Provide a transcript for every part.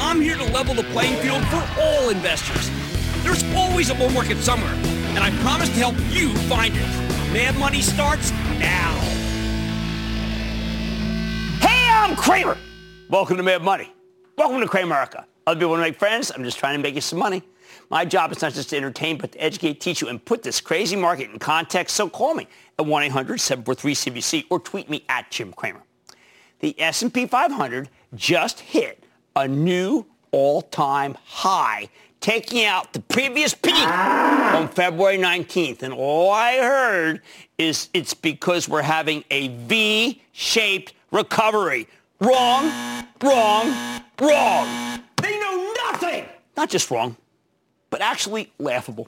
I'm here to level the playing field for all investors. There's always a bull market somewhere, and I promise to help you find it. Mad Money starts now. Hey, I'm Kramer. Welcome to Mad Money. Welcome to Kramerica. Other people want to make friends. I'm just trying to make you some money. My job is not just to entertain, but to educate, teach you, and put this crazy market in context. So call me at 1-800-743-CBC or tweet me at Jim Cramer. The S&P 500 just hit a new all-time high, taking out the previous peak on February 19th. And all I heard is it's because we're having a V-shaped recovery. Wrong, wrong, wrong. They know nothing! Not just wrong, but actually laughable.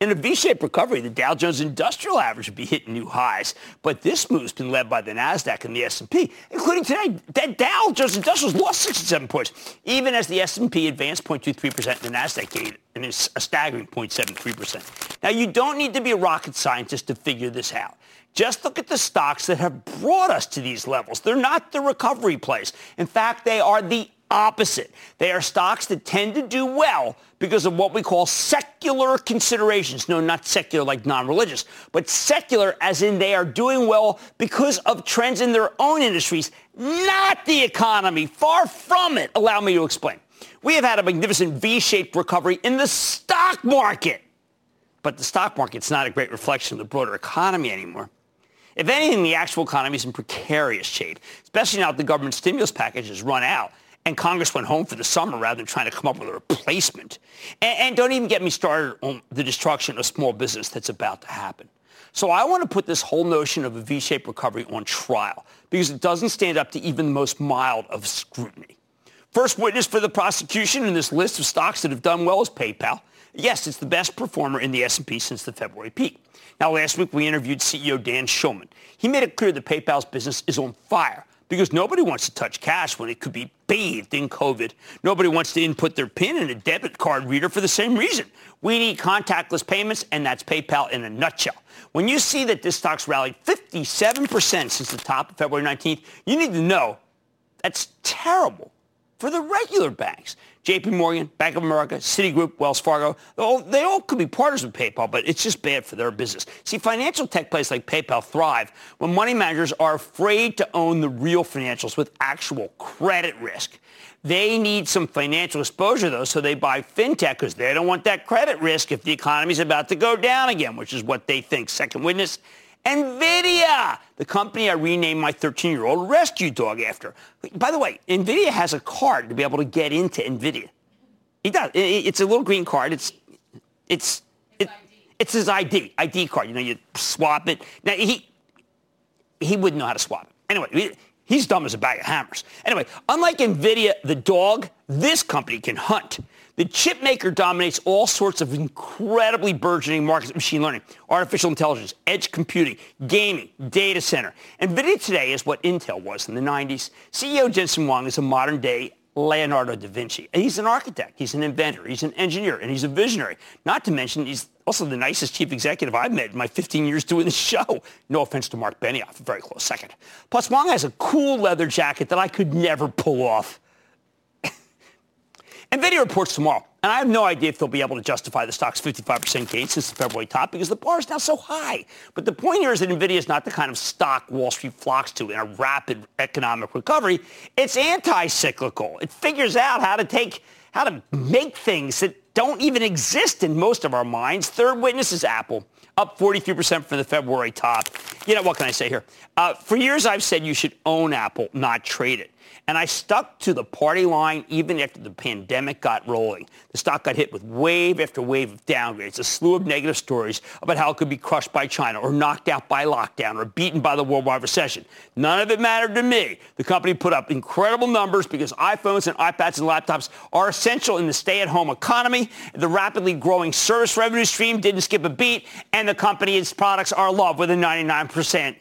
In a V-shaped recovery, the Dow Jones Industrial Average would be hitting new highs, but this move's been led by the Nasdaq and the S&P, including today. That Dow Jones Industrial's lost 67 points, even as the S&P advanced 0.23% and the Nasdaq gained a staggering 0.73%. Now, you don't need to be a rocket scientist to figure this out. Just look at the stocks that have brought us to these levels. They're not the recovery plays. In fact, they are the opposite. They are stocks that tend to do well because of what we call secular considerations. No, not secular like non-religious, but secular as in they are doing well because of trends in their own industries, not the economy. Far from it. Allow me to explain. We have had a magnificent V-shaped recovery in the stock market, but the stock market's not a great reflection of the broader economy anymore. If anything, the actual economy is in precarious shape, especially now that the government stimulus package has run out and Congress went home for the summer rather than trying to come up with a replacement. And don't even get me started on the destruction of small business that's about to happen. So I want to put this whole notion of a V-shaped recovery on trial because it doesn't stand up to even the most mild of scrutiny. First witness for the prosecution in this list of stocks that have done well is PayPal. Yes, it's the best performer in the S&P since the February peak. Now, last week, we interviewed CEO Dan Schulman. He made it clear that PayPal's business is on fire, because nobody wants to touch cash when it could be bathed in COVID. Nobody wants to input their PIN in a debit card reader for the same reason. We need contactless payments, and that's PayPal in a nutshell. When you see that this stock's rallied 57% since the top of February 19th, you need to know that's terrible for the regular banks. JP Morgan, Bank of America, Citigroup, Wells Fargo, they all could be partners with PayPal, but it's just bad for their business. See, financial tech plays like PayPal thrive when money managers are afraid to own the real financials with actual credit risk. They need some financial exposure, though, so they buy fintech because they don't want that credit risk if the economy's about to go down again, which is what they think. Second witness, Nvidia, the company I renamed my 13-year-old rescue dog after. By the way, Nvidia has a card to be able to get into Nvidia. He does. It's a little green card. It's his ID card. You know, you swap it. Now he wouldn't know how to swap it. Anyway, he's dumb as a bag of hammers. Anyway, unlike Nvidia, the dog, this company can hunt. The chip maker dominates all sorts of incredibly burgeoning markets: machine learning, artificial intelligence, edge computing, gaming, data center. NVIDIA today is what Intel was in the 90s. CEO Jensen Wong is a modern-day Leonardo da Vinci. And he's an architect, he's an inventor, he's an engineer, and he's a visionary. Not to mention, he's also the nicest chief executive I've met in my 15 years doing this show. No offense to Mark Benioff, a very close second. Plus, Wong has a cool leather jacket that I could never pull off. Nvidia reports tomorrow, and I have no idea if they'll be able to justify the stock's 55% gain since the February top because the bar is now so high. But the point here is that Nvidia is not the kind of stock Wall Street flocks to in a rapid economic recovery. It's anti-cyclical. It figures out how to make things that don't even exist in most of our minds. Third witness is Apple, up 43% from the February top. You know, what can I say here? For years, I've said you should own Apple, not trade it. And I stuck to the party line even after the pandemic got rolling. The stock got hit with wave after wave of downgrades, a slew of negative stories about how it could be crushed by China or knocked out by lockdown or beaten by the worldwide recession. None of it mattered to me. The company put up incredible numbers because iPhones and iPads and laptops are essential in the stay-at-home economy. The rapidly growing service revenue stream didn't skip a beat, and the company's products are loved with a 99%.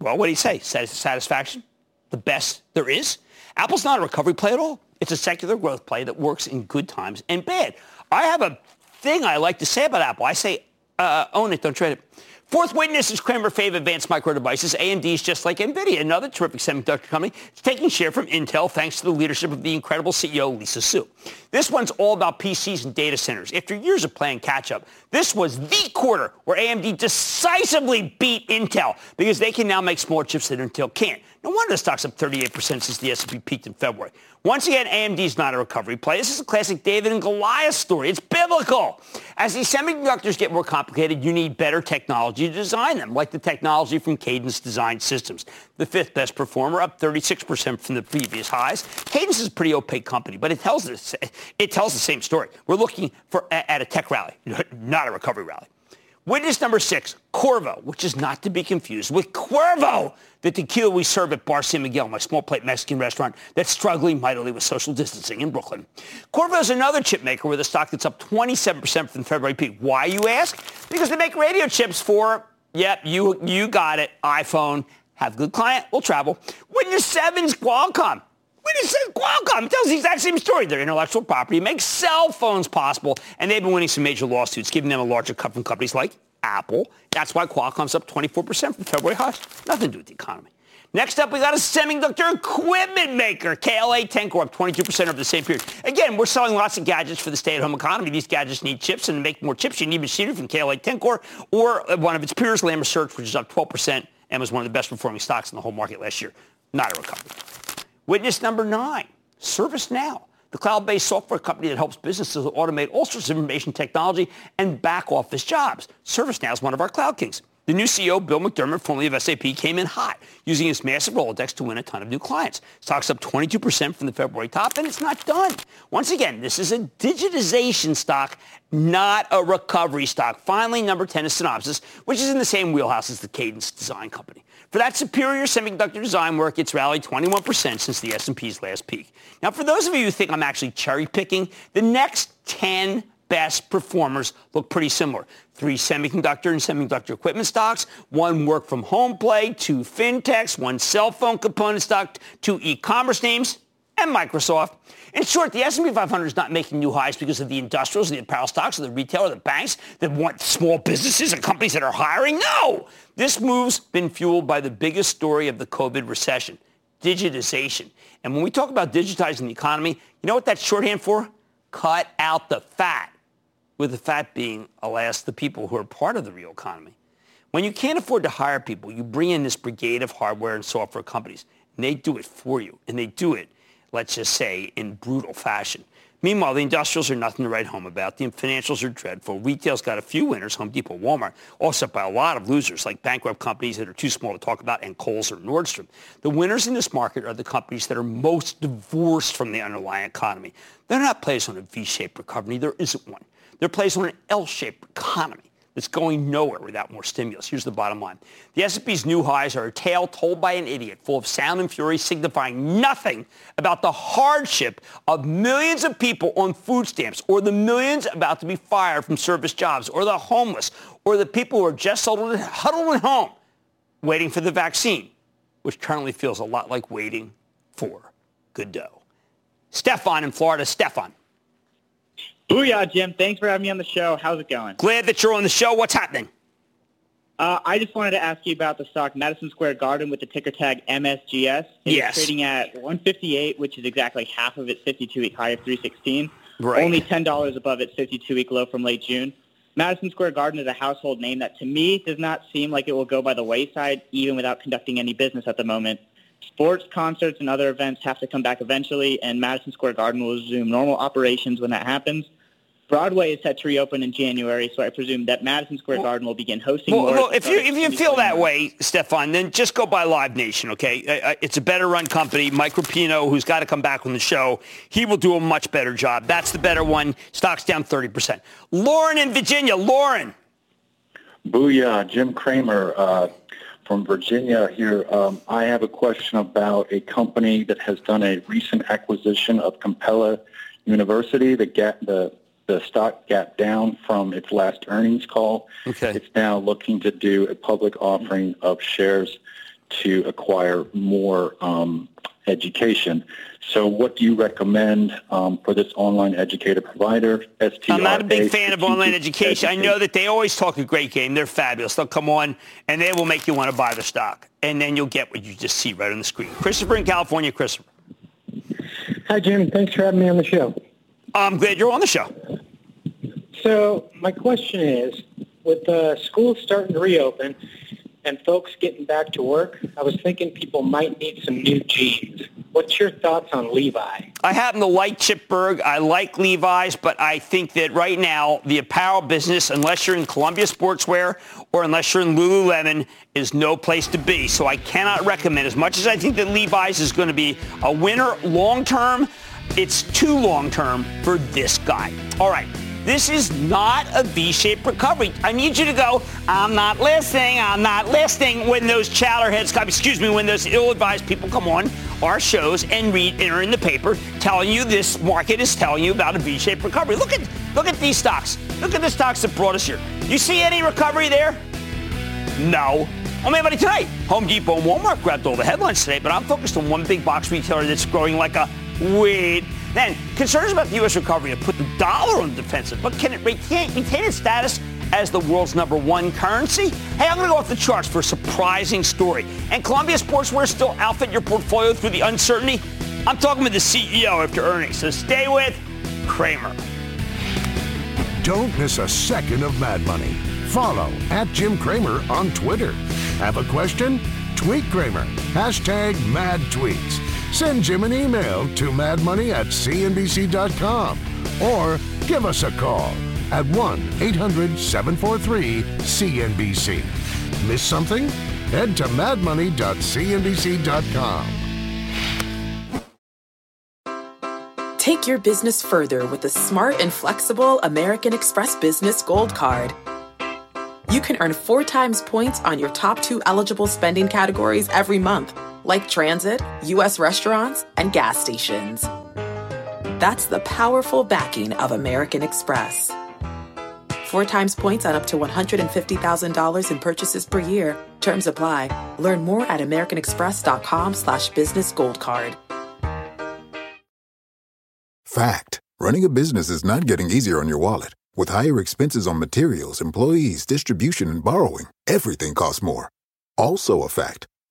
Well, what do you say? Satisfaction? The best there is. Apple's not a recovery play at all. It's a secular growth play that works in good times and bad. I have a thing I like to say about Apple. I say, own it, don't trade it. Fourth witness is Cramer fave Advanced Micro Devices. AMD is just like Nvidia, another terrific semiconductor company. It's taking share from Intel thanks to the leadership of the incredible CEO, Lisa Su. This one's all about PCs and data centers. After years of playing catch-up, this was the quarter where AMD decisively beat Intel because they can now make smaller chips that Intel can't. No wonder the stock's up 38% since the S&P peaked in February. Once again, AMD's not a recovery play. This is a classic David and Goliath story. It's biblical. As these semiconductors get more complicated, you need better technology to design them, like the technology from Cadence Design Systems, the fifth best performer, up 36% from the previous highs. Cadence is a pretty opaque company, but it tells the same story. We're looking at a tech rally, not a recovery rally. Witness number six, Qorvo, which is not to be confused with Cuervo, the tequila we serve at Bar San Miguel, my small-plate Mexican restaurant that's struggling mightily with social distancing in Brooklyn. Cuervo is another chip maker with a stock that's up 27% from the February peak. Why, you ask? Because they make radio chips for, yep, you got it, iPhone. Have a good client, we'll travel. Witness seven is Qualcomm. Qualcomm tells the exact same story. Their intellectual property makes cell phones possible, and they've been winning some major lawsuits, giving them a larger cut from companies like Apple. That's why Qualcomm's up 24% from February highs. Nothing to do with the economy. Next up, we got a semiconductor equipment maker, KLA Tencor, up 22% over the same period. Again, we're selling lots of gadgets for the stay-at-home economy. These gadgets need chips, and to make more chips, you need machinery from KLA Tencor or one of its peers, Lam Research, which is up 12% and was one of the best-performing stocks in the whole market last year. Not a recovery. Witness number nine, ServiceNow, the cloud-based software company that helps businesses automate all sorts of information technology and back-office jobs. ServiceNow is one of our cloud kings. The new CEO, Bill McDermott, formerly of SAP, came in hot, using his massive Rolodex to win a ton of new clients. Stock's up 22% from the February top, and it's not done. Once again, this is a digitization stock, not a recovery stock. Finally, number 10 is Synopsys, which is in the same wheelhouse as the Cadence Design Company. For that superior semiconductor design work, it's rallied 21% since the S&P's last peak. Now, for those of you who think I'm actually cherry-picking, the next 10 best performers look pretty similar. 3 semiconductor and semiconductor equipment stocks, 1 work-from-home play, 2 fintechs, 1 cell phone component stock, 2 e-commerce names, and Microsoft. In short, the S&P 500 is not making new highs because of the industrials, the apparel stocks, or the retail, or the banks that want small businesses and companies that are hiring. No! This move's been fueled by the biggest story of the COVID recession, digitization. And when we talk about digitizing the economy, you know what that's shorthand for? Cut out the fat. With the fat being, alas, the people who are part of the real economy. When you can't afford to hire people, you bring in this brigade of hardware and software companies, and they do it for you, and they do it, let's just say, in brutal fashion. Meanwhile, the industrials are nothing to write home about. The financials are dreadful. Retail's got a few winners, Home Depot, Walmart, offset by a lot of losers, like bankrupt companies that are too small to talk about, and Kohl's or Nordstrom. The winners in this market are the companies that are most divorced from the underlying economy. They're not plays on a V-shaped recovery. There isn't one. They're placed on an L-shaped economy that's going nowhere without more stimulus. Here's the bottom line. The S&P's new highs are a tale told by an idiot, full of sound and fury, signifying nothing about the hardship of millions of people on food stamps, or the millions about to be fired from service jobs, or the homeless, or the people who are just huddled at home waiting for the vaccine, which currently feels a lot like waiting for good dough. Stefan in Florida. Stefan. Booyah, Jim. Thanks for having me on the show. How's it going? Glad that you're on the show. What's happening? I just wanted to ask you about the stock Madison Square Garden with the ticker tag MSGS. Yes. It's trading at 158, which is exactly half of its 52-week high of 316. Right. Only $10 above its 52-week low from late June. Madison Square Garden is a household name that, to me, does not seem like it will go by the wayside, even without conducting any business at the moment. Sports, concerts, and other events have to come back eventually, and Madison Square Garden will resume normal operations when that happens. Broadway is set to reopen in January, so I presume that Madison Square Garden will begin hosting more. Well, if you feel that way, Stefan, then just go buy Live Nation, okay? It's a better-run company. Mike Rapino, who's got to come back on the show, he will do a much better job. That's the better one. Stock's down 30%. Lauren in Virginia. Lauren. Booyah. Jim Cramer from Virginia here. I have a question about a company that has done a recent acquisition of Compella University, the stock gap down from its last earnings call. Okay. It's now looking to do a public offering of shares to acquire more education. So what do you recommend for this online educator provider? STR, I'm not a big fan of online education. I know that they always talk a great game. They're fabulous. They'll come on, and they will make you want to buy the stock. And then you'll get what you just see right on the screen. Christopher in California. Christopher. Hi, Jim. Thanks for having me on the show. I'm glad you're on the show. So my question is, with schools starting to reopen and folks getting back to work, I was thinking people might need some new jeans. What's your thoughts on Levi? I happen to like Chip Bergh. I like Levi's, but I think that right now the apparel business, unless you're in Columbia Sportswear or unless you're in Lululemon, is no place to be. So I cannot recommend. As much as I think that Levi's is going to be a winner long-term, it's too long-term for this guy. All right. This is not a V-shaped recovery. I need you to go, I'm not listening, when those chowderheads come, when those ill-advised people come on our shows and read and are in the paper telling you this market is telling you about a V-shaped recovery. Look at these stocks. Look at the stocks that brought us here. You see any recovery there? No. Only everybody tonight. Home Depot and Walmart grabbed all the headlines today, but I'm focused on one big box retailer that's growing like a weed. Then, concerns about the U.S. recovery have put the dollar on the defensive, but can it retain its status as the world's number one currency? Hey, I'm going to go off the charts for a surprising story. And Columbia Sportswear still outfit your portfolio through the uncertainty? I'm talking with the CEO after earnings, so stay with Cramer. Don't miss a second of Mad Money. Follow @JimCramer on Twitter. Have a question? Tweet Cramer. #MadTweets. Send Jim an email to madmoney@cnbc.com or give us a call at 1-800-743-CNBC. Miss something? Head to madmoney.cnbc.com. Take your business further with the smart and flexible American Express Business Gold Card. You can earn 4 times points on your top 2 eligible spending categories every month, like transit, U.S. restaurants, and gas stations. That's the powerful backing of American Express. 4 times points on up to $150,000 in purchases per year. Terms apply. Learn more at americanexpress.com/businessgoldcard. Fact. Running a business is not getting easier on your wallet. With higher expenses on materials, employees, distribution, and borrowing, everything costs more. Also a fact.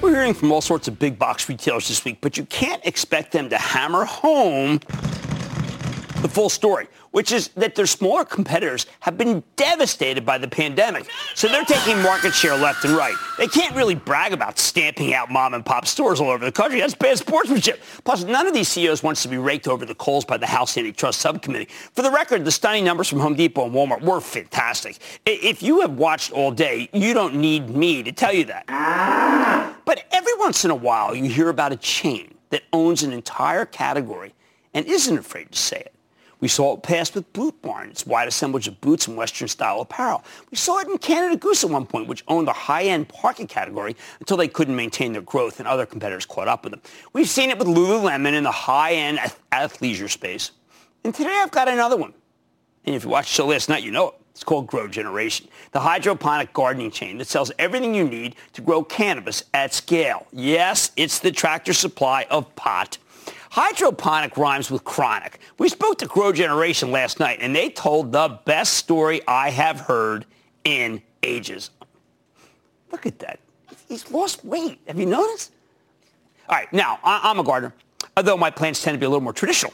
We're hearing from all sorts of big box retailers this week, but you can't expect them to hammer home the full story, which is that their smaller competitors have been devastated by the pandemic, so they're taking market share left and right. They can't really brag about stamping out mom-and-pop stores all over the country. That's bad sportsmanship. Plus, none of these CEOs wants to be raked over the coals by the House Antitrust Subcommittee. For the record, the stunning numbers from Home Depot and Walmart were fantastic. If you have watched all day, you don't need me to tell you that. But every once in a while, you hear about a chain that owns an entire category and isn't afraid to say it. We saw it pass with Boot Barn, its wide assemblage of boots and Western-style apparel. We saw it in Canada Goose at one point, which owned the high-end parka category until they couldn't maintain their growth and other competitors caught up with them. We've seen it with Lululemon in the high-end athleisure space. And today I've got another one. And if you watched the show last night, you know it. It's called Grow Generation, the hydroponic gardening chain that sells everything you need to grow cannabis at scale. Yes, it's the Tractor Supply of pot. Hydroponic rhymes with chronic. We spoke to Grow Generation last night, and they told the best story I have heard in ages. Look at that. He's lost weight. Have you noticed? All right, now, I'm a gardener, although my plants tend to be a little more traditional.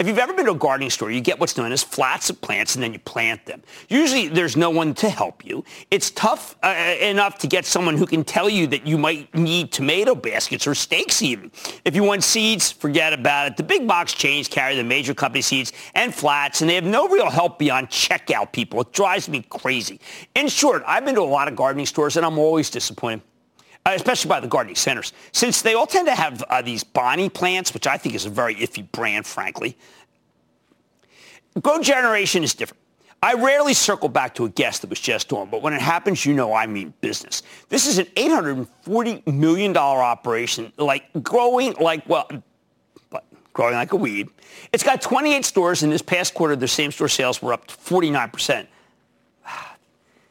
If you've ever been to a gardening store, you get what's known as flats of plants, and then you plant them. Usually, there's no one to help you. It's tough enough to get someone who can tell you that you might need tomato baskets or steaks even. If you want seeds, forget about it. The big box chains carry the major company seeds and flats, and they have no real help beyond checkout people. It drives me crazy. In short, I've been to a lot of gardening stores, and I'm always disappointed. Especially by the gardening centers, since they all tend to have these Bonnie plants, which I think is a very iffy brand, frankly. Grow Generation is different. I rarely circle back to a guest that was just on, but when it happens, you know I mean business. This is an $840 million operation, growing like a weed. It's got 28 stores, and this past quarter, their same-store sales were up to 49%.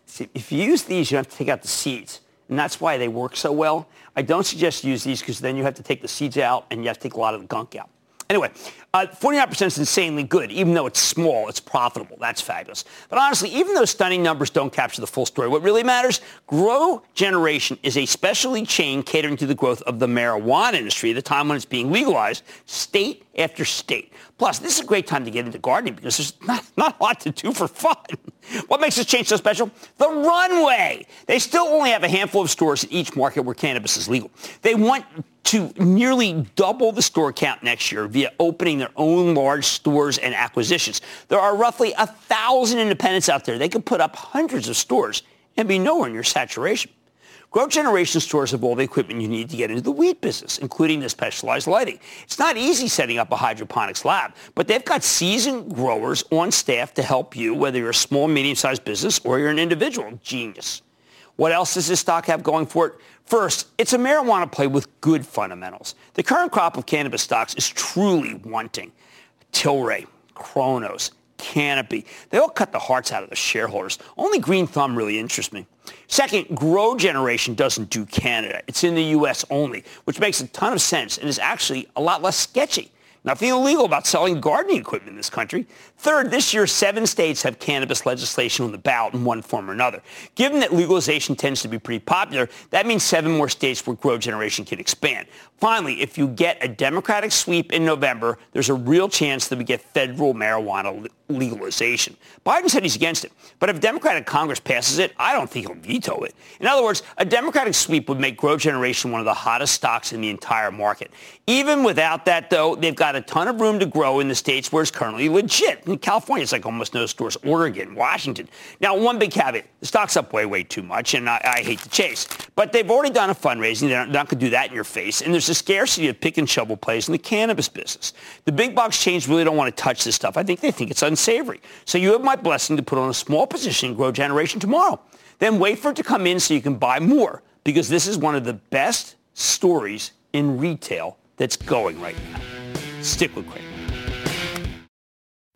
See, if you use these, you have to take out the seeds. And that's why they work so well. I don't suggest you use these because then you have to take the seeds out and you have to take a lot of the gunk out. Anyway, 49% is insanely good. Even though it's small, it's profitable. That's fabulous. But honestly, even those stunning numbers don't capture the full story. What really matters, Grow Generation is a specialty chain catering to the growth of the marijuana industry at a time when it's being legalized state after state. Plus, this is a great time to get into gardening because there's not a lot to do for fun. What makes this chain so special? The runway. They still only have a handful of stores in each market where cannabis is legal. They want to nearly double the store count next year via opening their own large stores and acquisitions. There are roughly 1,000 independents out there. They could put up hundreds of stores and be nowhere near saturation. Grow Generation stores have all the equipment you need to get into the weed business, including the specialized lighting. It's not easy setting up a hydroponics lab, but they've got seasoned growers on staff to help you, whether you're a small, medium-sized business or you're an individual. Genius. What else does this stock have going for it? First, it's a marijuana play with good fundamentals. The current crop of cannabis stocks is truly wanting. Tilray, Kronos, Canopy. They all cut the hearts out of their shareholders. Only Green Thumb really interests me. Second, Grow Generation doesn't do Canada. It's in the U.S. only, which makes a ton of sense and is actually a lot less sketchy. Nothing illegal about selling gardening equipment in this country. Third, this year, 7 states have cannabis legislation on the ballot in one form or another. Given that legalization tends to be pretty popular, that means 7 more states where Grow Generation can expand. Finally, if you get a Democratic sweep in November, there's a real chance that we get federal marijuana legalization. Biden said he's against it, but if Democratic Congress passes it, I don't think he'll veto it. In other words, a Democratic sweep would make Grow Generation one of the hottest stocks in the entire market. Even without that, though, they've got a ton of room to grow in the states where it's currently legit. In California, it's like almost no stores. Oregon, Washington. Now, one big caveat. The stock's up way too much, and I hate to chase. But they've already done a fundraising. They're not going to do that in your face. And there's a scarcity of pick and shovel plays in the cannabis business. The big box chains really don't want to touch this stuff. I think they think it's unsavory. So you have my blessing to put on a small position in Grow Generation tomorrow. Then wait for it to come in so you can buy more, because this is one of the best stories in retail that's going right now. Stick with Kramer.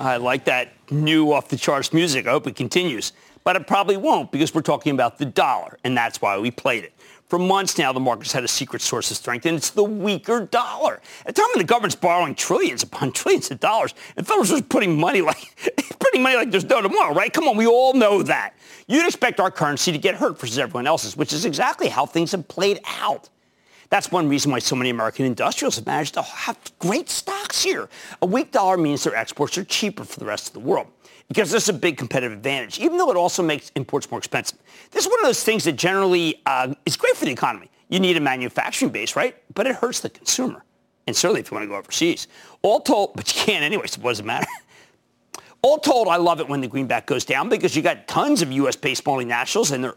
I like that new off-the-charts music. I hope it continues. But it probably won't, because we're talking about the dollar, and that's why we played it. For months now, the market's had a secret source of strength, and it's the weaker dollar. At the time when the government's borrowing trillions upon trillions of dollars, and the Federal Reserve's printing money like there's no tomorrow, right? Come on, we all know that. You'd expect our currency to get hurt versus everyone else's, which is exactly how things have played out. That's one reason why so many American industrials have managed to have great stocks here. A weak dollar means their exports are cheaper for the rest of the world. It gives us a big competitive advantage, even though it also makes imports more expensive. This is one of those things that generally is great for the economy. You need a manufacturing base, right? But it hurts the consumer, and certainly if you want to go overseas. All told, but you can't anyway, so what does it matter? All told, I love it when the greenback goes down, because you got tons of U.S.-based multinationals and their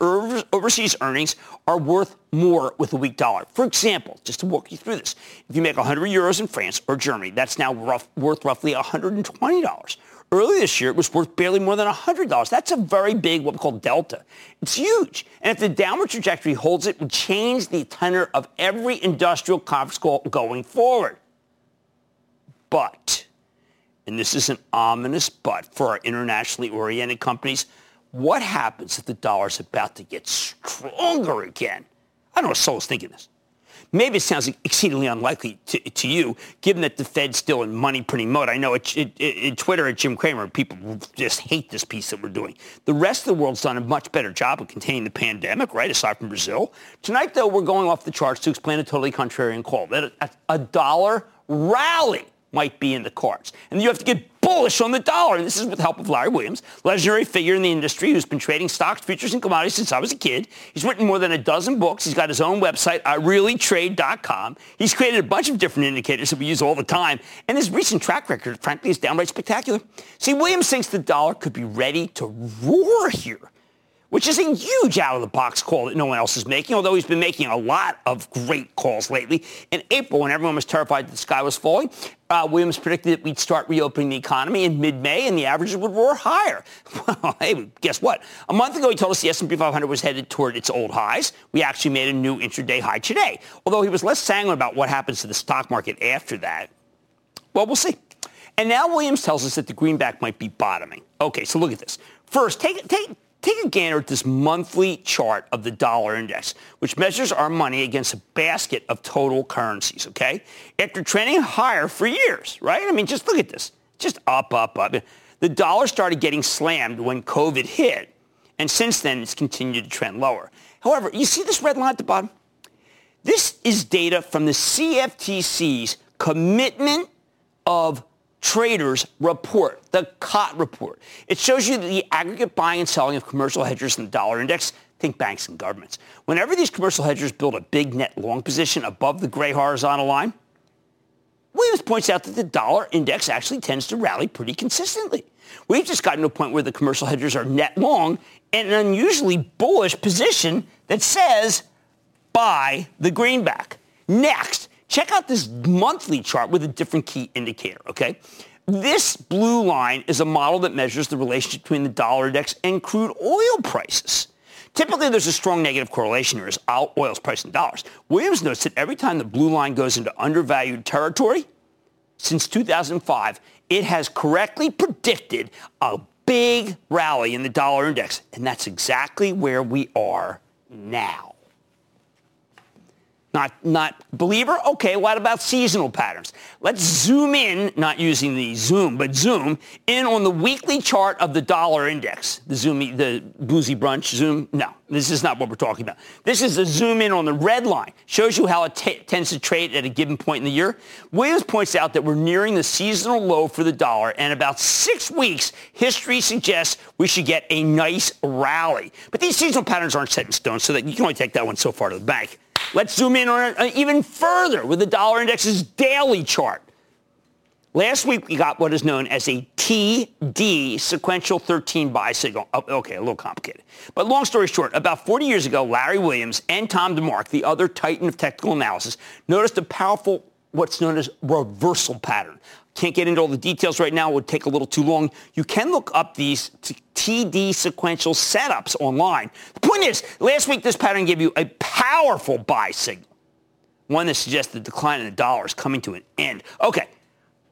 overseas earnings are worth more with a weak dollar. For example, just to walk you through this, if you make 100 euros in France or Germany, that's now worth roughly $120. Earlier this year, it was worth barely more than $100. That's a very big, what we call delta. It's huge. And if the downward trajectory holds, it would change the tenor of every industrial conference call going forward. But... and this is an ominous but for our internationally oriented companies. What happens if the dollar's about to get stronger again? I don't know if someone's thinking this. Maybe it sounds exceedingly unlikely to you, given that the Fed's still in money-printing mode. I know in Twitter at Jim Cramer, people just hate this piece that we're doing. The rest of the world's done a much better job of containing the pandemic, right, aside from Brazil. Tonight, though, we're going off the charts to explain a totally contrarian call, that a dollar rally might be in the cards. And you have to get bullish on the dollar. And this is with the help of Larry Williams, legendary figure in the industry who's been trading stocks, futures, and commodities since I was a kid. He's written more than a dozen books. He's got his own website, ireallytrade.com. He's created a bunch of different indicators that we use all the time. And his recent track record, frankly, is downright spectacular. See, Williams thinks the dollar could be ready to roar here, which is a huge out-of-the-box call that no one else is making, although he's been making a lot of great calls lately. In April, when everyone was terrified that the sky was falling, Williams predicted that we'd start reopening the economy in mid-May, and the averages would roar higher. Well, hey, guess what? A month ago, he told us the S&P 500 was headed toward its old highs. We actually made a new intraday high today, although he was less sanguine about what happens to the stock market after that. Well, we'll see. And now Williams tells us that the greenback might be bottoming. Okay, so look at this. First, Take a gander at this monthly chart of the dollar index, which measures our money against a basket of total currencies, okay? After trending higher for years, right? I mean, just look at this. Just up, up, up. The dollar started getting slammed when COVID hit, and since then, it's continued to trend lower. However, you see this red line at the bottom? This is data from the CFTC's Commitment of Traders report, the COT report. It shows you the aggregate buying and selling of commercial hedgers in the dollar index, think banks and governments. Whenever these commercial hedgers build a big net long position above the gray horizontal line, Williams points out that the dollar index actually tends to rally pretty consistently. We've just gotten to a point where the commercial hedgers are net long in an unusually bullish position that says, buy the greenback. Next, check out this monthly chart with a different key indicator, okay? This blue line is a model that measures the relationship between the dollar index and crude oil prices. Typically, there's a strong negative correlation here as oil's priced in dollars. Williams notes that every time the blue line goes into undervalued territory, since 2005, it has correctly predicted a big rally in the dollar index, and that's exactly where we are now. Not believer? Okay, what about seasonal patterns? Let's zoom in, not using the zoom, but zoom in on the weekly chart of the dollar index. The boozy brunch zoom? No, this is not what we're talking about. This is a zoom in on the red line. Shows you how it tends to trade at a given point in the year. Williams points out that we're nearing the seasonal low for the dollar, and about 6 weeks, history suggests we should get a nice rally. But these seasonal patterns aren't set in stone, so that you can only take that one so far to the bank. Let's zoom in on it even further with the dollar index's daily chart. Last week, we got what is known as a TD sequential 13 buy signal. Okay, a little complicated. But long story short, about 40 years ago, Larry Williams and Tom DeMark, the other titan of technical analysis, noticed a powerful what's known as reversal pattern. Can't get into all the details right now. It would take a little too long. You can look up these TD sequential setups online. The point is, last week this pattern gave you a powerful buy signal, one that suggests the decline in the dollar is coming to an end. Okay,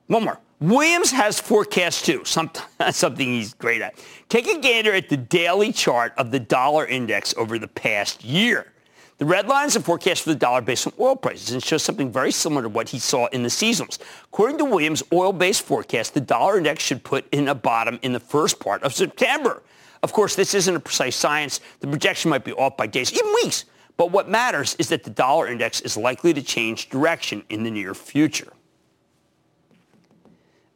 one more. Williams has forecast too, something he's great at. Take a gander at the daily chart of the dollar index over the past year. The red lines are forecast for the dollar based on oil prices and shows something very similar to what he saw in the seasonals. According to Williams' oil-based forecast, the dollar index should put in a bottom in the first part of September. Of course, this isn't a precise science. The projection might be off by days, even weeks. But what matters is that the dollar index is likely to change direction in the near future.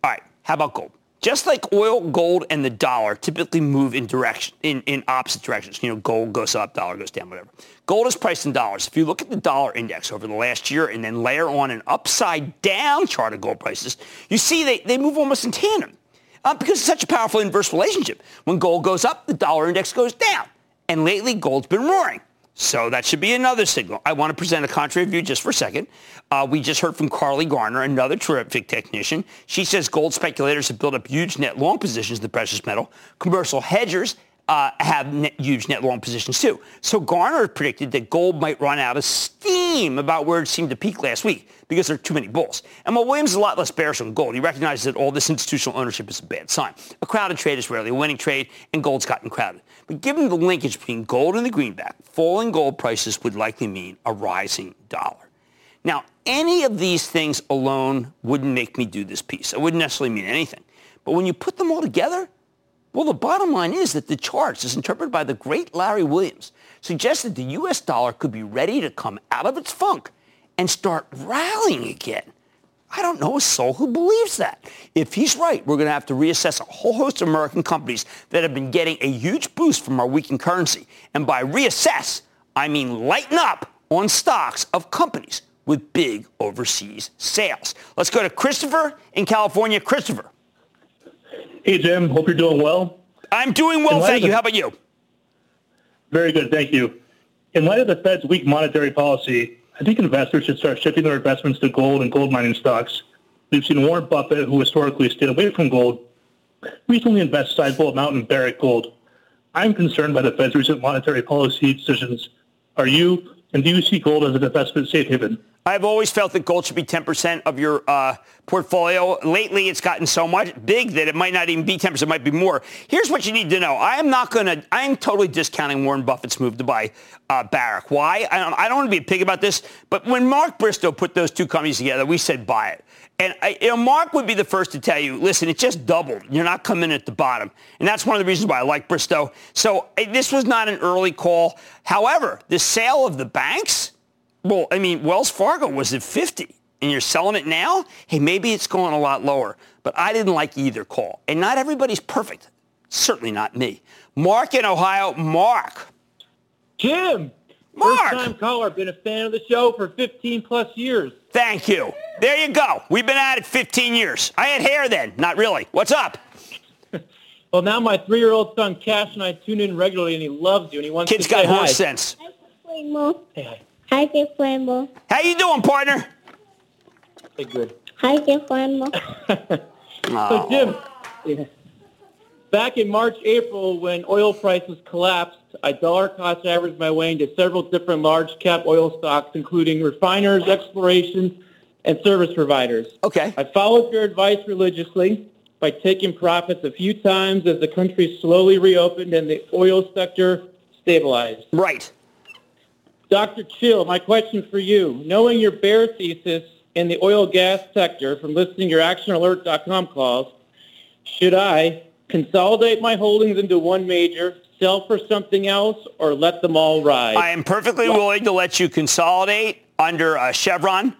All right, how about gold? Just like oil, gold, and the dollar typically move in opposite directions. You know, gold goes up, dollar goes down, whatever. Gold is priced in dollars. If you look at the dollar index over the last year and then layer on an upside-down chart of gold prices, you see they move almost in tandem because it's such a powerful inverse relationship. When gold goes up, the dollar index goes down. And lately, gold's been roaring. So that should be another signal. I want to present a contrary view just for a second. We just heard from Carly Garner, another terrific technician. She says gold speculators have built up huge net long positions in the precious metal. Commercial hedgers have huge net long positions too. So Garner predicted that gold might run out of steam about where it seemed to peak last week because there are too many bulls. And while Williams is a lot less bearish on gold, he recognizes that all this institutional ownership is a bad sign. A crowded trade is rarely a winning trade, and gold's gotten crowded. But given the linkage between gold and the greenback, falling gold prices would likely mean a rising dollar. Now, any of these things alone wouldn't make me do this piece. It wouldn't necessarily mean anything. But when you put them all together, well, the bottom line is that the charts, as interpreted by the great Larry Williams, suggest that the U.S. dollar could be ready to come out of its funk and start rallying again. I don't know a soul who believes that. If he's right, we're going to have to reassess a whole host of American companies that have been getting a huge boost from our weakened currency. And by reassess, I mean lighten up on stocks of companies with big overseas sales. Let's go to Christopher in California. Christopher. Hey, Jim. Hope you're doing well. I'm doing well, thank you. How about you? Very good, thank you. In light of the Fed's weak monetary policy, I think investors should start shifting their investments to gold and gold mining stocks. We've seen Warren Buffett, who historically stayed away from gold, recently invest a sizable amount in Barrick Gold. I'm concerned by the Fed's recent monetary policy decisions. Are you, and do you see gold as an investment safe haven? I've always felt that gold should be 10% of your portfolio. Lately, it's gotten so much big that it might not even be 10%. It might be more. Here's what you need to know. I am totally discounting Warren Buffett's move to buy Barrick. Why? I don't want to be a pig about this, but when Mark Bristow put those two companies together, we said buy it. And Mark would be the first to tell you, listen, it just doubled. You're not coming at the bottom. And that's one of the reasons why I like Bristow. So this was not an early call. However, the sale of the banks, well, I mean, Wells Fargo was at 50, and you're selling it now? Hey, maybe it's going a lot lower. But I didn't like either call. And not everybody's perfect. Certainly not me. Mark in Ohio. Mark. Jim. Mark. First-time caller. Been a fan of the show for 15-plus years. Thank you. There you go. We've been at it 15 years. I had hair then. Not really. What's up? Well, now my 3-year-old son, Cash, and I tune in regularly, and he loves you, and he wants to say hi. Kids got more sense. Say hi. Hi, Jeff Lambo. How you doing, partner? Hey, good. Hi, Jeff Lambo. So, Jim, back in March, April, when oil prices collapsed, I dollar cost averaged my way into several different large-cap oil stocks, including refiners, exploration, and service providers. Okay. I followed your advice religiously by taking profits a few times as the country slowly reopened and the oil sector stabilized. Right. Dr. Chill, my question for you, knowing your bear thesis in the oil and gas sector from listening to your actionalert.com calls, should I consolidate my holdings into one major, sell for something else, or let them all ride? I am perfectly willing to let you consolidate under Chevron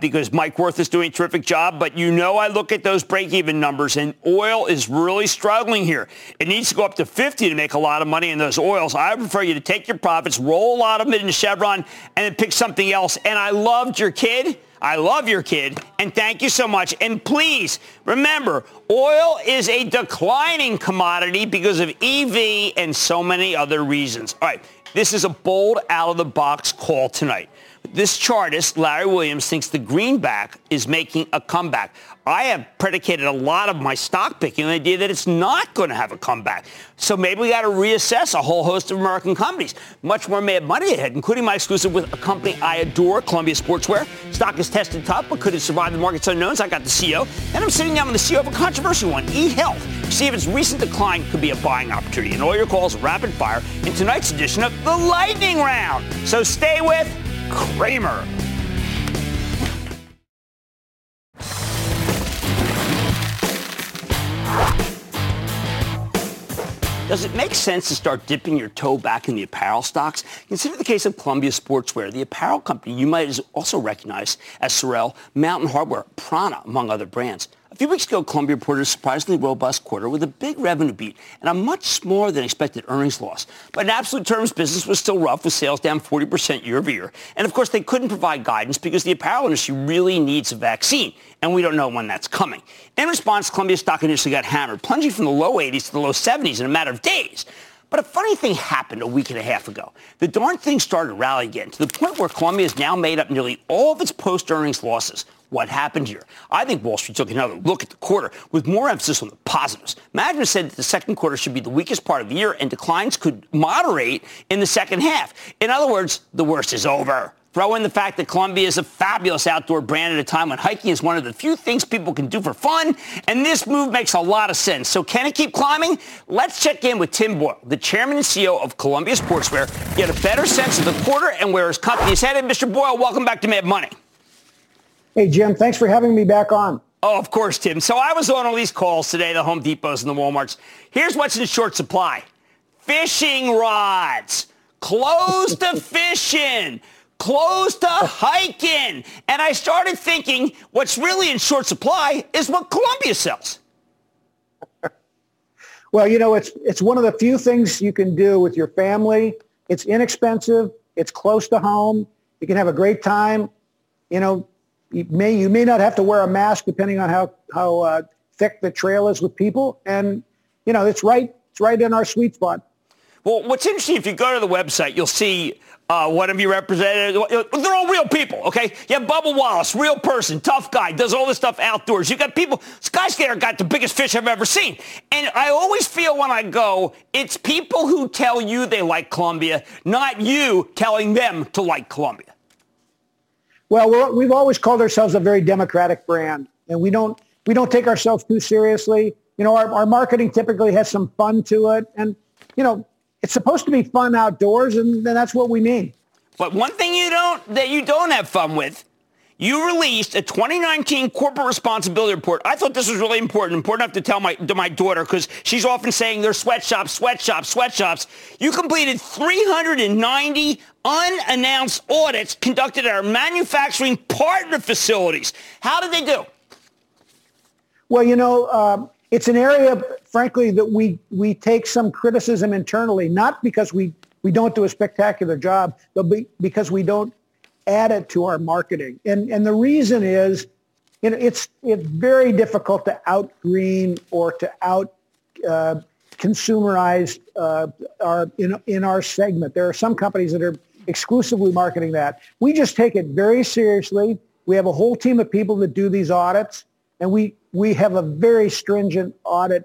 because Mike Wirth is doing a terrific job. But you know I look at those break-even numbers, and oil is really struggling here. It needs to go up to 50 to make a lot of money in those oils. I prefer you to take your profits, roll a lot of them into Chevron, and then pick something else. And I loved your kid. I love your kid, and thank you so much. And please remember, oil is a declining commodity because of EV and so many other reasons. All right, this is a bold, out-of-the-box call tonight. This chartist, Larry Williams, thinks the greenback is making a comeback. I have predicated a lot of my stock picking on the idea that it's not going to have a comeback. So maybe we got to reassess a whole host of American companies. Much more mad money ahead, including my exclusive with a company I adore, Columbia Sportswear. Stock is tested tough, but could it survive the market's unknowns? I got the CEO, and I'm sitting down with the CEO of a controversial one, eHealth. See if its recent decline could be a buying opportunity. And all your calls rapid fire in tonight's edition of The Lightning Round. So stay with Kramer. Does it make sense to start dipping your toe back in the apparel stocks? Consider the case of Columbia Sportswear, the apparel company you might also recognize as Sorel, Mountain Hardwear, Prana, among other brands. A few weeks ago, Columbia reported a surprisingly robust quarter with a big revenue beat and a much smaller than expected earnings loss. But in absolute terms, business was still rough, with sales down 40% year over year. And of course, they couldn't provide guidance because the apparel industry really needs a vaccine, and we don't know when that's coming. In response, Columbia stock initially got hammered, plunging from the low 80s to the low 70s in a matter of days. But a funny thing happened a week and a half ago. The darn thing started to rally again, to the point where Columbia has now made up nearly all of its post-earnings losses. What happened here? I think Wall Street took another look at the quarter with more emphasis on the positives. Management said that the second quarter should be the weakest part of the year and declines could moderate in the second half. In other words, the worst is over. Throw in the fact that Columbia is a fabulous outdoor brand at a time when hiking is one of the few things people can do for fun, and this move makes a lot of sense. So can it keep climbing? Let's check in with Tim Boyle, the chairman and CEO of Columbia Sportswear, get a better sense of the quarter and where his company is headed. Mr. Boyle, welcome back to Mad Money. Hey, Jim, thanks for having me back on. Oh, of course, Tim. So I was on all these calls today, the Home Depots and the Walmarts. Here's what's in short supply. Fishing rods. Close to fishing. Close to hiking. And I started thinking what's really in short supply is what Columbia sells. Well, you know, it's one of the few things you can do with your family. It's inexpensive. It's close to home. You can have a great time. You know, You may not have to wear a mask depending on how thick the trail is with people. And, you know, it's right in our sweet spot. Well, what's interesting, if you go to the website, you'll see one of your representatives. They're all real people, okay? You have Bubba Wallace, real person, tough guy, does all this stuff outdoors. You got people. Skyscanner got the biggest fish I've ever seen. And I always feel when I go, it's people who tell you they like Columbia, not you telling them to like Columbia. Well, we've always called ourselves a very democratic brand, and we don't take ourselves too seriously. You know, our marketing typically has some fun to it, and, you know, it's supposed to be fun outdoors, and that's what we mean. But one thing that you don't have fun with, you released a 2019 corporate responsibility report. I thought this was really important enough to tell my daughter, because she's often saying they're sweatshops. You completed 390 unannounced audits conducted at our manufacturing partner facilities. How did they do? Well, you know, it's an area, frankly, that we take some criticism internally, not because we don't do a spectacular job, but because we don't add it to our marketing. And the reason is, you know, it's very difficult to out-green or to out-consumerize in our segment. There are some companies that are exclusively marketing that. We just take it very seriously. We have a whole team of people that do these audits, and we have a very stringent audit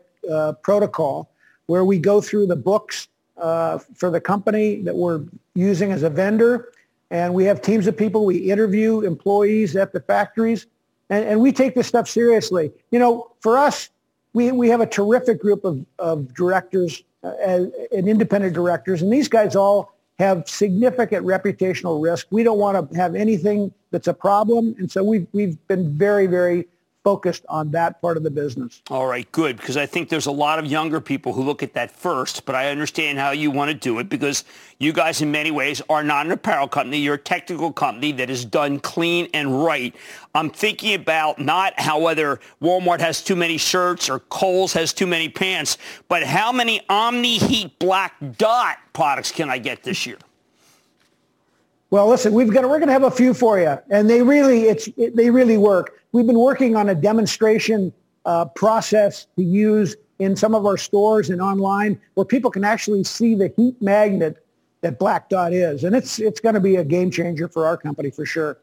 protocol where we go through the books for the company that we're using as a vendor. And we have teams of people. We interview employees at the factories, and we take this stuff seriously. You know, for us, we have a terrific group of directors and independent directors, and these guys all have significant reputational risk. We don't want to have anything that's a problem. And so we've been very, very focused on that part of the business. All right, good, because I think there's a lot of younger people who look at that first, but I understand how you want to do it because you guys in many ways are not an apparel company. You're a technical company that is done clean and right. I'm thinking about not how whether Walmart has too many shirts or Kohl's has too many pants, but how many Omni-Heat Black Dot products can I get this year? Well, listen, we're going to have a few for you, and they really work. We've been working on a demonstration process to use in some of our stores and online where people can actually see the heat magnet that Black Dot is, and it's going to be a game changer for our company for sure.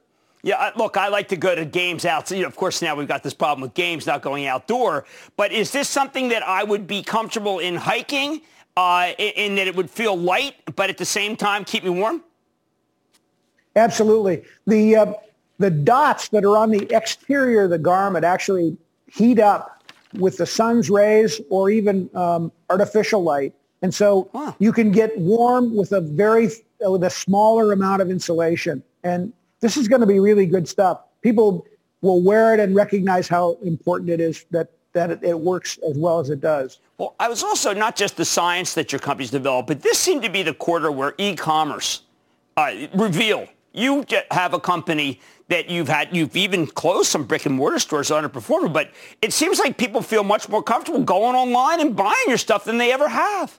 Yeah, look, I like to go to games out. You know, of course, now we've got this problem with games not going outdoor, but is this something that I would be comfortable in hiking in that it would feel light, but at the same time keep me warm? Absolutely. The dots that are on the exterior of the garment actually heat up with the sun's rays or even artificial light. And so you can get warm with a smaller amount of insulation. And this is going to be really good stuff. People will wear it and recognize how important it is that it works as well as it does. Well, I was also not just the science that your company's developed, but this seemed to be the quarter where e-commerce revealed. You have a company that you've even closed some brick and mortar stores underperforming, but it seems like people feel much more comfortable going online and buying your stuff than they ever have.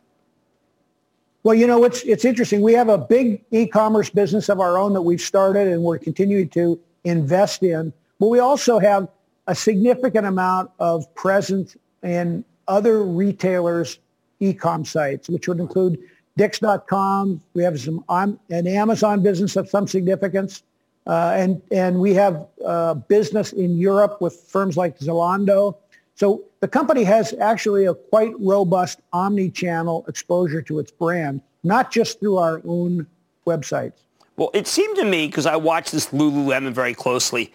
Well, you know, it's interesting. We have a big e-commerce business of our own that we've started and we're continuing to invest in, but we also have a significant amount of presence in other retailers' e-com sites, which would include Dix.com. We have an Amazon business of some significance, and we have business in Europe with firms like Zalando. So the company has actually a quite robust omni-channel exposure to its brand, not just through our own websites. Well, it seemed to me, because I watched this Lululemon very closely,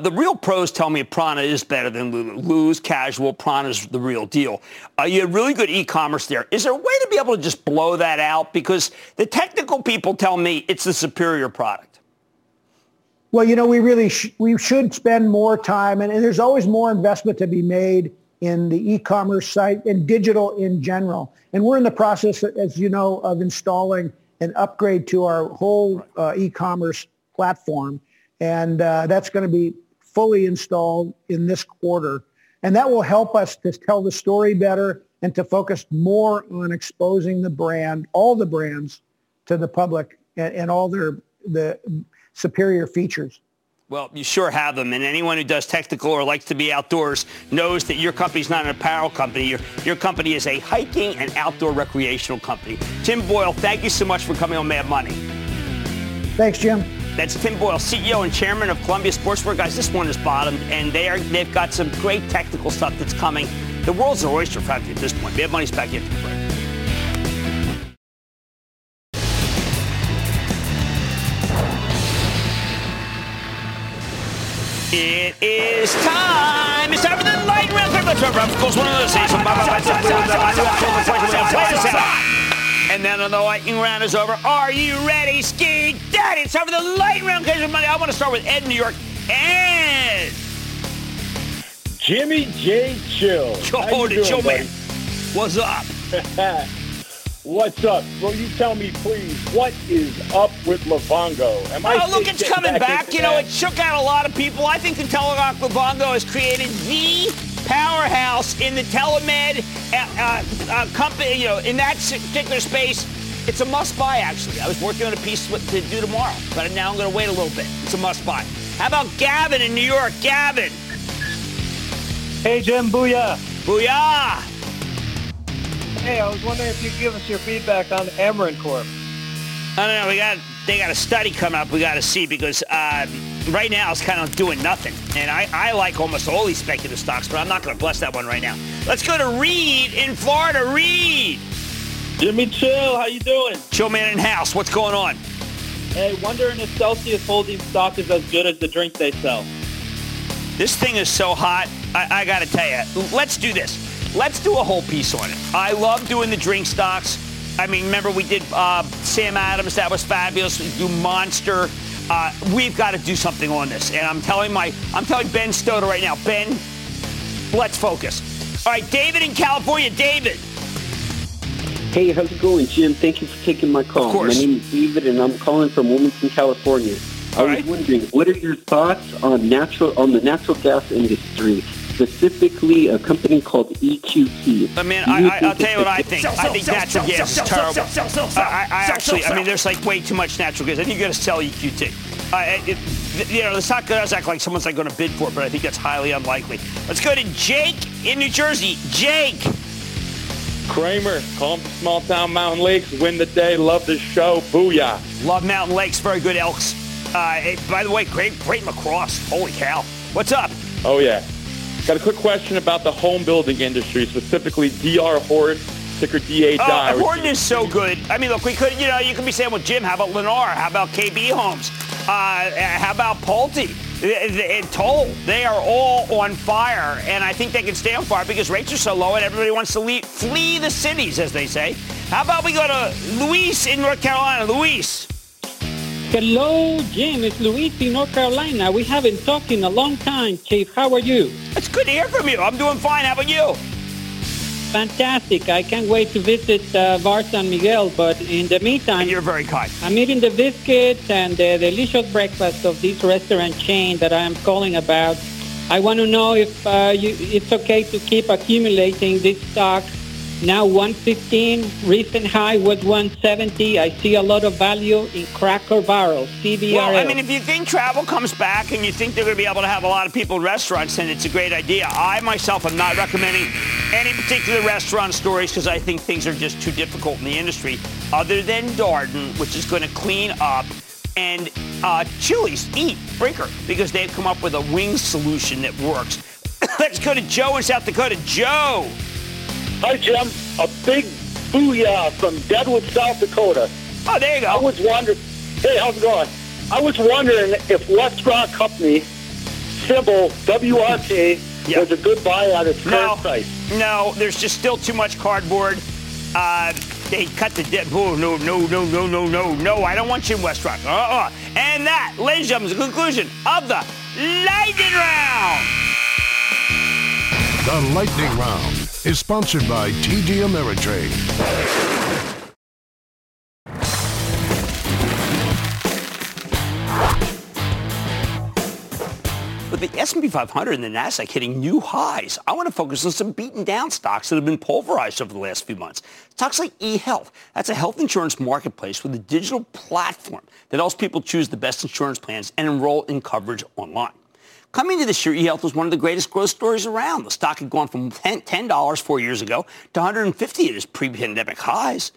the real pros tell me Prana is better than Lulu. Lulu's casual, Prana's the real deal. You had really good e-commerce there. Is there a way to be able to just blow that out? Because the technical people tell me it's the superior product. Well, you know, we should spend more time, and there's always more investment to be made in the e-commerce site and digital in general. And we're in the process, as you know, of installing an upgrade to our whole e-commerce platform. And that's going to be fully installed in this quarter. And that will help us to tell the story better and to focus more on exposing the brand, all the brands, to the public and all the superior features. Well, you sure have them. And anyone who does technical or likes to be outdoors knows that your company's not an apparel company. Your company is a hiking and outdoor recreational company. Tim Boyle, thank you so much for coming on Mad Money. Thanks, Jim. That's Tim Boyle, CEO and chairman of Columbia Sportswear. Guys, this one is bottomed, and they've got some great technical stuff that's coming. The world's an oyster factory at this point. Mad Money's back in. It is time. It's time for the lightning round. And then when the lightning round is over, are you ready, Ski Daddy? It's time for the lightning round. I want to start with Ed in New York. Ed. Jimmy J. Chill. Oh, the Chill Man. What's up? What's up? Will you tell me, please, what is up with Livongo? Look, it's coming back. You know, it shook out a lot of people. I think the Teledoc Livongo has created the powerhouse in the telemed company, you know, in that particular space. It's a must-buy, actually. I was working on a piece to do tomorrow, but now I'm going to wait a little bit. It's a must-buy. How about Gavin in New York? Gavin. Hey, Jim. Booyah. Booyah. Hey, I was wondering if you could give us your feedback on Amarin Corp. I don't know. They got a study coming up. We got to see because right now it's kind of doing nothing. And I like almost all these speculative stocks, but I'm not going to bless that one right now. Let's go to Reed in Florida. Reed. Jimmy Chill, how you doing? Chill Man in house. What's going on? Hey, wondering if Celsius Holdings stock is as good as the drink they sell. This thing is so hot. I got to tell you. Let's do this. Let's do a whole piece on it. I love doing the drink stocks. I mean, remember we did Sam Adams. That was fabulous. We do Monster. We've got to do something on this. And I'm telling Ben Stoder right now, Ben, let's focus. All right, David in California. David. Hey, how's it going, Jim? Thank you for taking my call. Of course. My name is David, and I'm calling from Wilmington, California. I was wondering, what are your thoughts on the natural gas industry, specifically a company called EQT? I'll tell you what I think. I think natural gas is terrible. I mean, there's like way too much natural gas. I think you got to sell EQT. Let's not act like someone's like going to bid for it, but I think that's highly unlikely. Let's go to Jake in New Jersey. Jake. Kramer, call him Small Town Mountain Lakes, win the day, love this show, booyah. Love Mountain Lakes, very good Elks. By the way, great lacrosse, holy cow. What's up? Oh, yeah. Got a quick question about the home building industry, specifically DR Horton, ticker DHI. Horton is so good. I mean, look, you could be saying, well, Jim, how about Lennar? How about KB Homes? How about Pulte? And Toll, they are all on fire, and I think they can stay on fire because rates are so low and everybody wants to flee the cities, as they say. How about we go to Luis in North Carolina? Luis. Hello, Jim. It's Luis in North Carolina. We haven't talked in a long time, Chief. How are you? It's good to hear from you. I'm doing fine. How about you? Fantastic. I can't wait to visit Bar San Miguel, but in the meantime... And you're very kind. I'm eating the biscuits and the delicious breakfast of this restaurant chain that I'm calling about. I want to know if it's okay to keep accumulating this stock. Now 115, recent high was 170. I see a lot of value in Cracker Barrel, CBRL. Well, I mean, if you think travel comes back and you think they're going to be able to have a lot of people in restaurants, then it's a great idea. I, myself, am not recommending any particular restaurant stories because I think things are just too difficult in the industry, other than Darden, which is going to clean up, and Chili's, Brinker, because they've come up with a wing solution that works. Let's go to Joe in South Dakota. Joe! Hi, Jim. A big booyah from Deadwood, South Dakota. Oh, there you go. I was wondering... Hey, how's it going? I was wondering if Westrock Company, symbol WRK, was a good buy at its current price. No, there's just still too much cardboard. They cut the... No, I don't want you in Westrock. And that, ladies and gentlemen, is the conclusion of the Lightning Round. The Lightning Round is sponsored by TD Ameritrade. With the S&P 500 and the Nasdaq hitting new highs, I want to focus on some beaten down stocks that have been pulverized over the last few months. Stocks like eHealth. That's a health insurance marketplace with a digital platform that helps people choose the best insurance plans and enroll in coverage online. Coming into this year, eHealth was one of the greatest growth stories around. The stock had gone from $10 4 years ago to $150 at its pre-pandemic highs.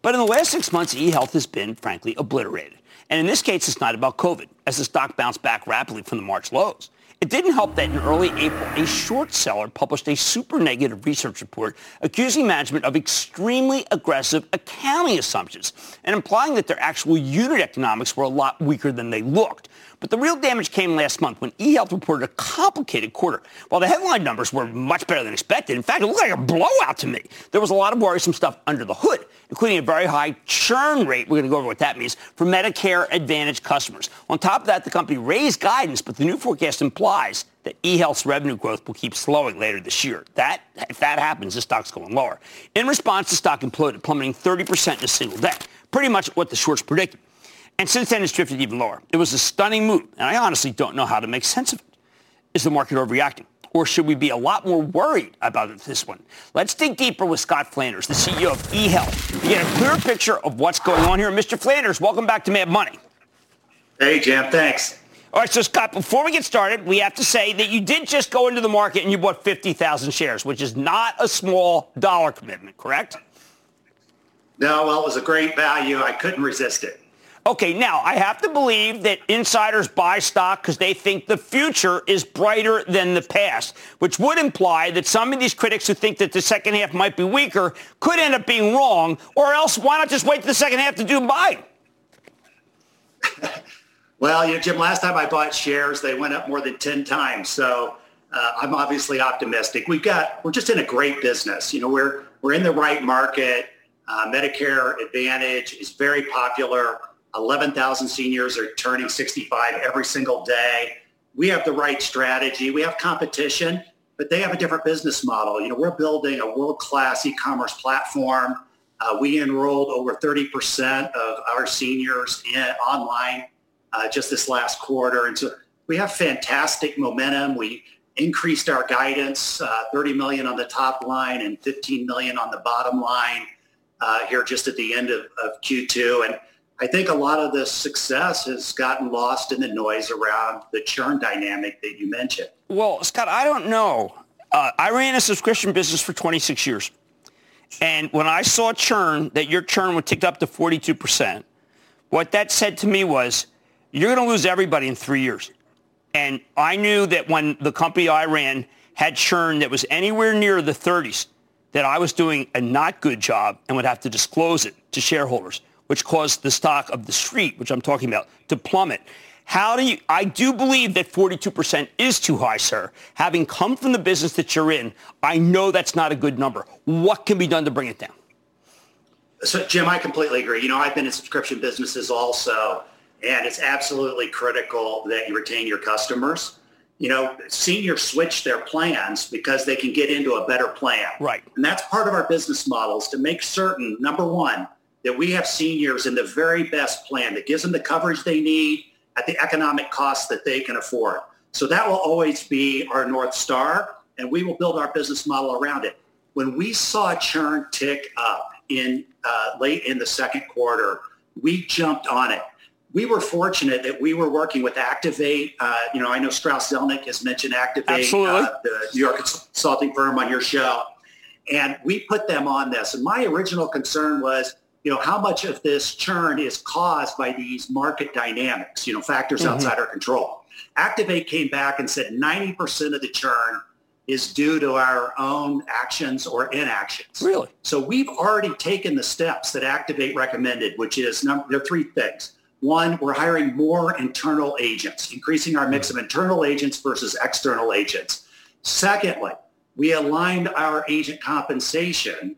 But in the last 6 months, eHealth has been, frankly, obliterated. And in this case, it's not about COVID, as the stock bounced back rapidly from the March lows. It didn't help that in early April, a short seller published a super negative research report accusing management of extremely aggressive accounting assumptions and implying that their actual unit economics were a lot weaker than they looked. But the real damage came last month when eHealth reported a complicated quarter. While the headline numbers were much better than expected, in fact, it looked like a blowout to me. There was a lot of worrisome stuff under the hood, including a very high churn rate, we're going to go over what that means, for Medicare Advantage customers. On top of that, the company raised guidance, but the new forecast implies that eHealth's revenue growth will keep slowing later this year. If that happens, the stock's going lower. In response, the stock imploded, plummeting 30% in a single day, pretty much what the shorts predicted. And since then, it's drifted even lower. It was a stunning move, and I honestly don't know how to make sense of it. Is the market overreacting? Or should we be a lot more worried about this one? Let's dig deeper with Scott Flanders, the CEO of eHealth, to get a clearer picture of what's going on here. Mr. Flanders, welcome back to Mad Money. Hey, Jim. Thanks. All right, so, Scott, before we get started, we have to say that you did just go into the market and you bought 50,000 shares, which is not a small dollar commitment, correct? No, well, it was a great value. I couldn't resist it. Okay, now, I have to believe that insiders buy stock because they think the future is brighter than the past, which would imply that some of these critics who think that the second half might be weaker could end up being wrong, or else why not just wait for the second half to do buy? Well, Jim, last time I bought shares, they went up more than 10 times, so I'm obviously optimistic. We're just in a great business. We're in the right market. Medicare Advantage is very popular. 11,000 seniors are turning 65 every single day. We have the right strategy. We have competition, but they have a different business model. You know, we're building a world-class e-commerce platform. We enrolled over 30% of our seniors online just this last quarter. And so we have fantastic momentum. We increased our guidance, $30 million on the top line and $15 million on the bottom line here just at the end of Q2. And I think a lot of the success has gotten lost in the noise around the churn dynamic that you mentioned. Well, Scott, I don't know. I ran a subscription business for 26 years. And when I saw churn, that your churn would tick up to 42%, what that said to me was, you're going to lose everybody in 3 years. And I knew that when the company I ran had churn that was anywhere near the 30s, that I was doing a not good job and would have to disclose it to shareholders, which caused the stock of the street, which I'm talking about, to plummet. I do believe that 42% is too high, sir. Having come from the business that you're in, I know that's not a good number. What can be done to bring it down? So, Jim, I completely agree. You know, I've been in subscription businesses also, and it's absolutely critical that you retain your customers. You know, seniors switch their plans because they can get into a better plan. Right. And that's part of our business models, to make certain, number one, that we have seniors in the very best plan that gives them the coverage they need at the economic cost that they can afford. So that will always be our North Star, and we will build our business model around it. When we saw churn tick up in late in the second quarter, we jumped on it. We were fortunate that we were working with Activate. You know, I know Strauss Zelnick has mentioned Activate, the New York consulting firm on your show. And we put them on this. And my original concern was, you know, how much of this churn is caused by these market dynamics, you know, factors outside our control. Activate came back and said 90% of the churn is due to our own actions or inactions. Really? So we've already taken the steps that Activate recommended, which is, there are three things. One, we're hiring more internal agents, increasing our mix of internal agents versus external agents. Secondly, we aligned our agent compensation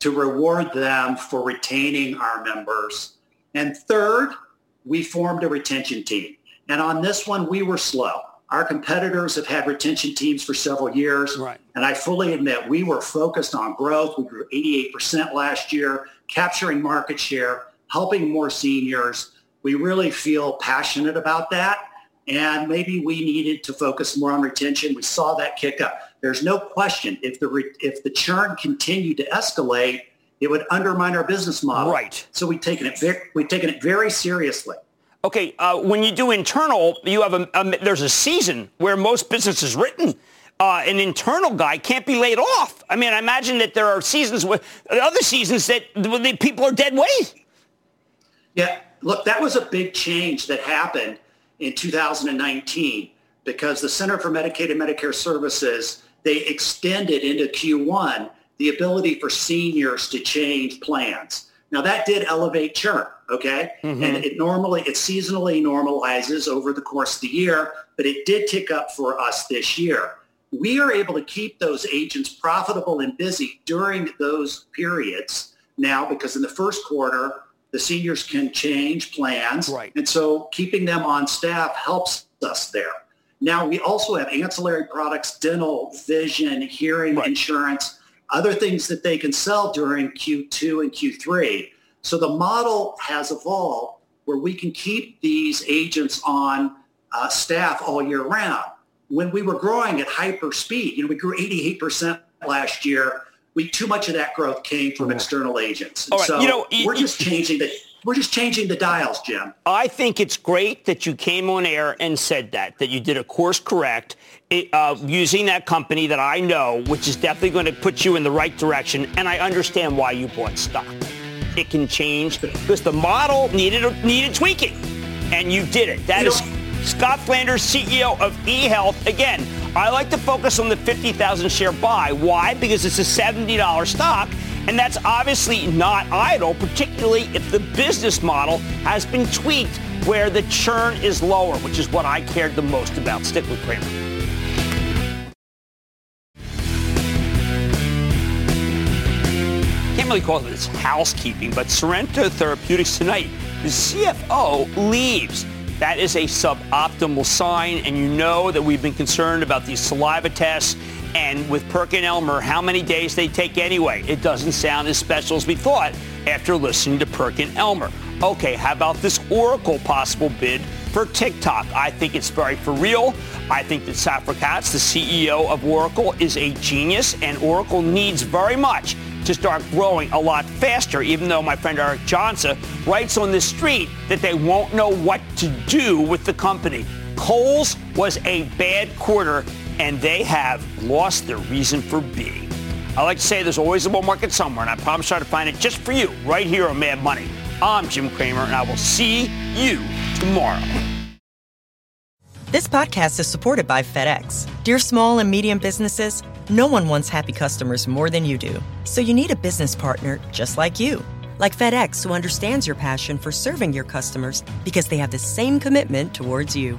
to reward them for retaining our members. And third, we formed a retention team. And on this one, we were slow. Our competitors have had retention teams for several years. Right. And I fully admit we were focused on growth. We grew 88% last year, capturing market share, helping more seniors. We really feel passionate about that, and maybe we needed to focus more on retention. We saw that kick up. There's no question if the churn continued to escalate, it would undermine our business model. Right. So we've taken it very seriously. Okay. When you do internal, you have there's a season where most business is written. An internal guy can't be laid off. I mean, I imagine that there are seasons with other seasons that the people are dead weight. Yeah. Look, that was a big change that happened in 2019 because the Center for Medicaid and Medicare Services, they extended into Q1 the ability for seniors to change plans. Now, that did elevate churn, okay? Mm-hmm. And it seasonally normalizes over the course of the year, but it did tick up for us this year. We are able to keep those agents profitable and busy during those periods now because in the first quarter, the seniors can change plans, right. And so keeping them on staff helps us there. Now, we also have ancillary products, dental, vision, hearing, right. Insurance, other things that they can sell during Q2 and Q3. So the model has evolved where we can keep these agents on staff all year round. When we were growing at hyper speed, you know, we grew 88% last year. Too much of that growth came from external agents. And all right. So you know, we're just changing the dials, Jim. I think it's great that you came on air and said that you did a course correct using that company that I know, which is definitely going to put you in the right direction. And I understand why you bought stock. It can change because the model needed tweaking, and you did it. That is Scott Flanders, CEO of eHealth. Again, I like to focus on the 50,000 share buy. Why? Because it's a $70 stock, and that's obviously not idle, particularly if the business model has been tweaked where the churn is lower, which is what I cared the most about. Stick with Kramer. can't really call it it's housekeeping, but Sorrento Therapeutics tonight, the CFO leaves. That is a suboptimal sign, and you know that we've been concerned about these saliva tests, and with PerkinElmer, how many days they take anyway. It doesn't sound as special as we thought after listening to PerkinElmer. Okay, how about this Oracle possible bid for TikTok? I think it's very for real. I think that Safra Catz, the CEO of Oracle, is a genius, and Oracle needs very much to start growing a lot faster, even though my friend Eric Johnson writes on the street that they won't know what to do with the company. Kohl's was a bad quarter, and they have lost their reason for being. I like to say there's always a bull market somewhere, and I promise you to find it just for you right here on Mad Money. I'm Jim Cramer, and I will see you tomorrow. This podcast is supported by FedEx. Dear small and medium businesses, no one wants happy customers more than you do. So you need a business partner just like you. Like FedEx, who understands your passion for serving your customers because they have the same commitment towards you.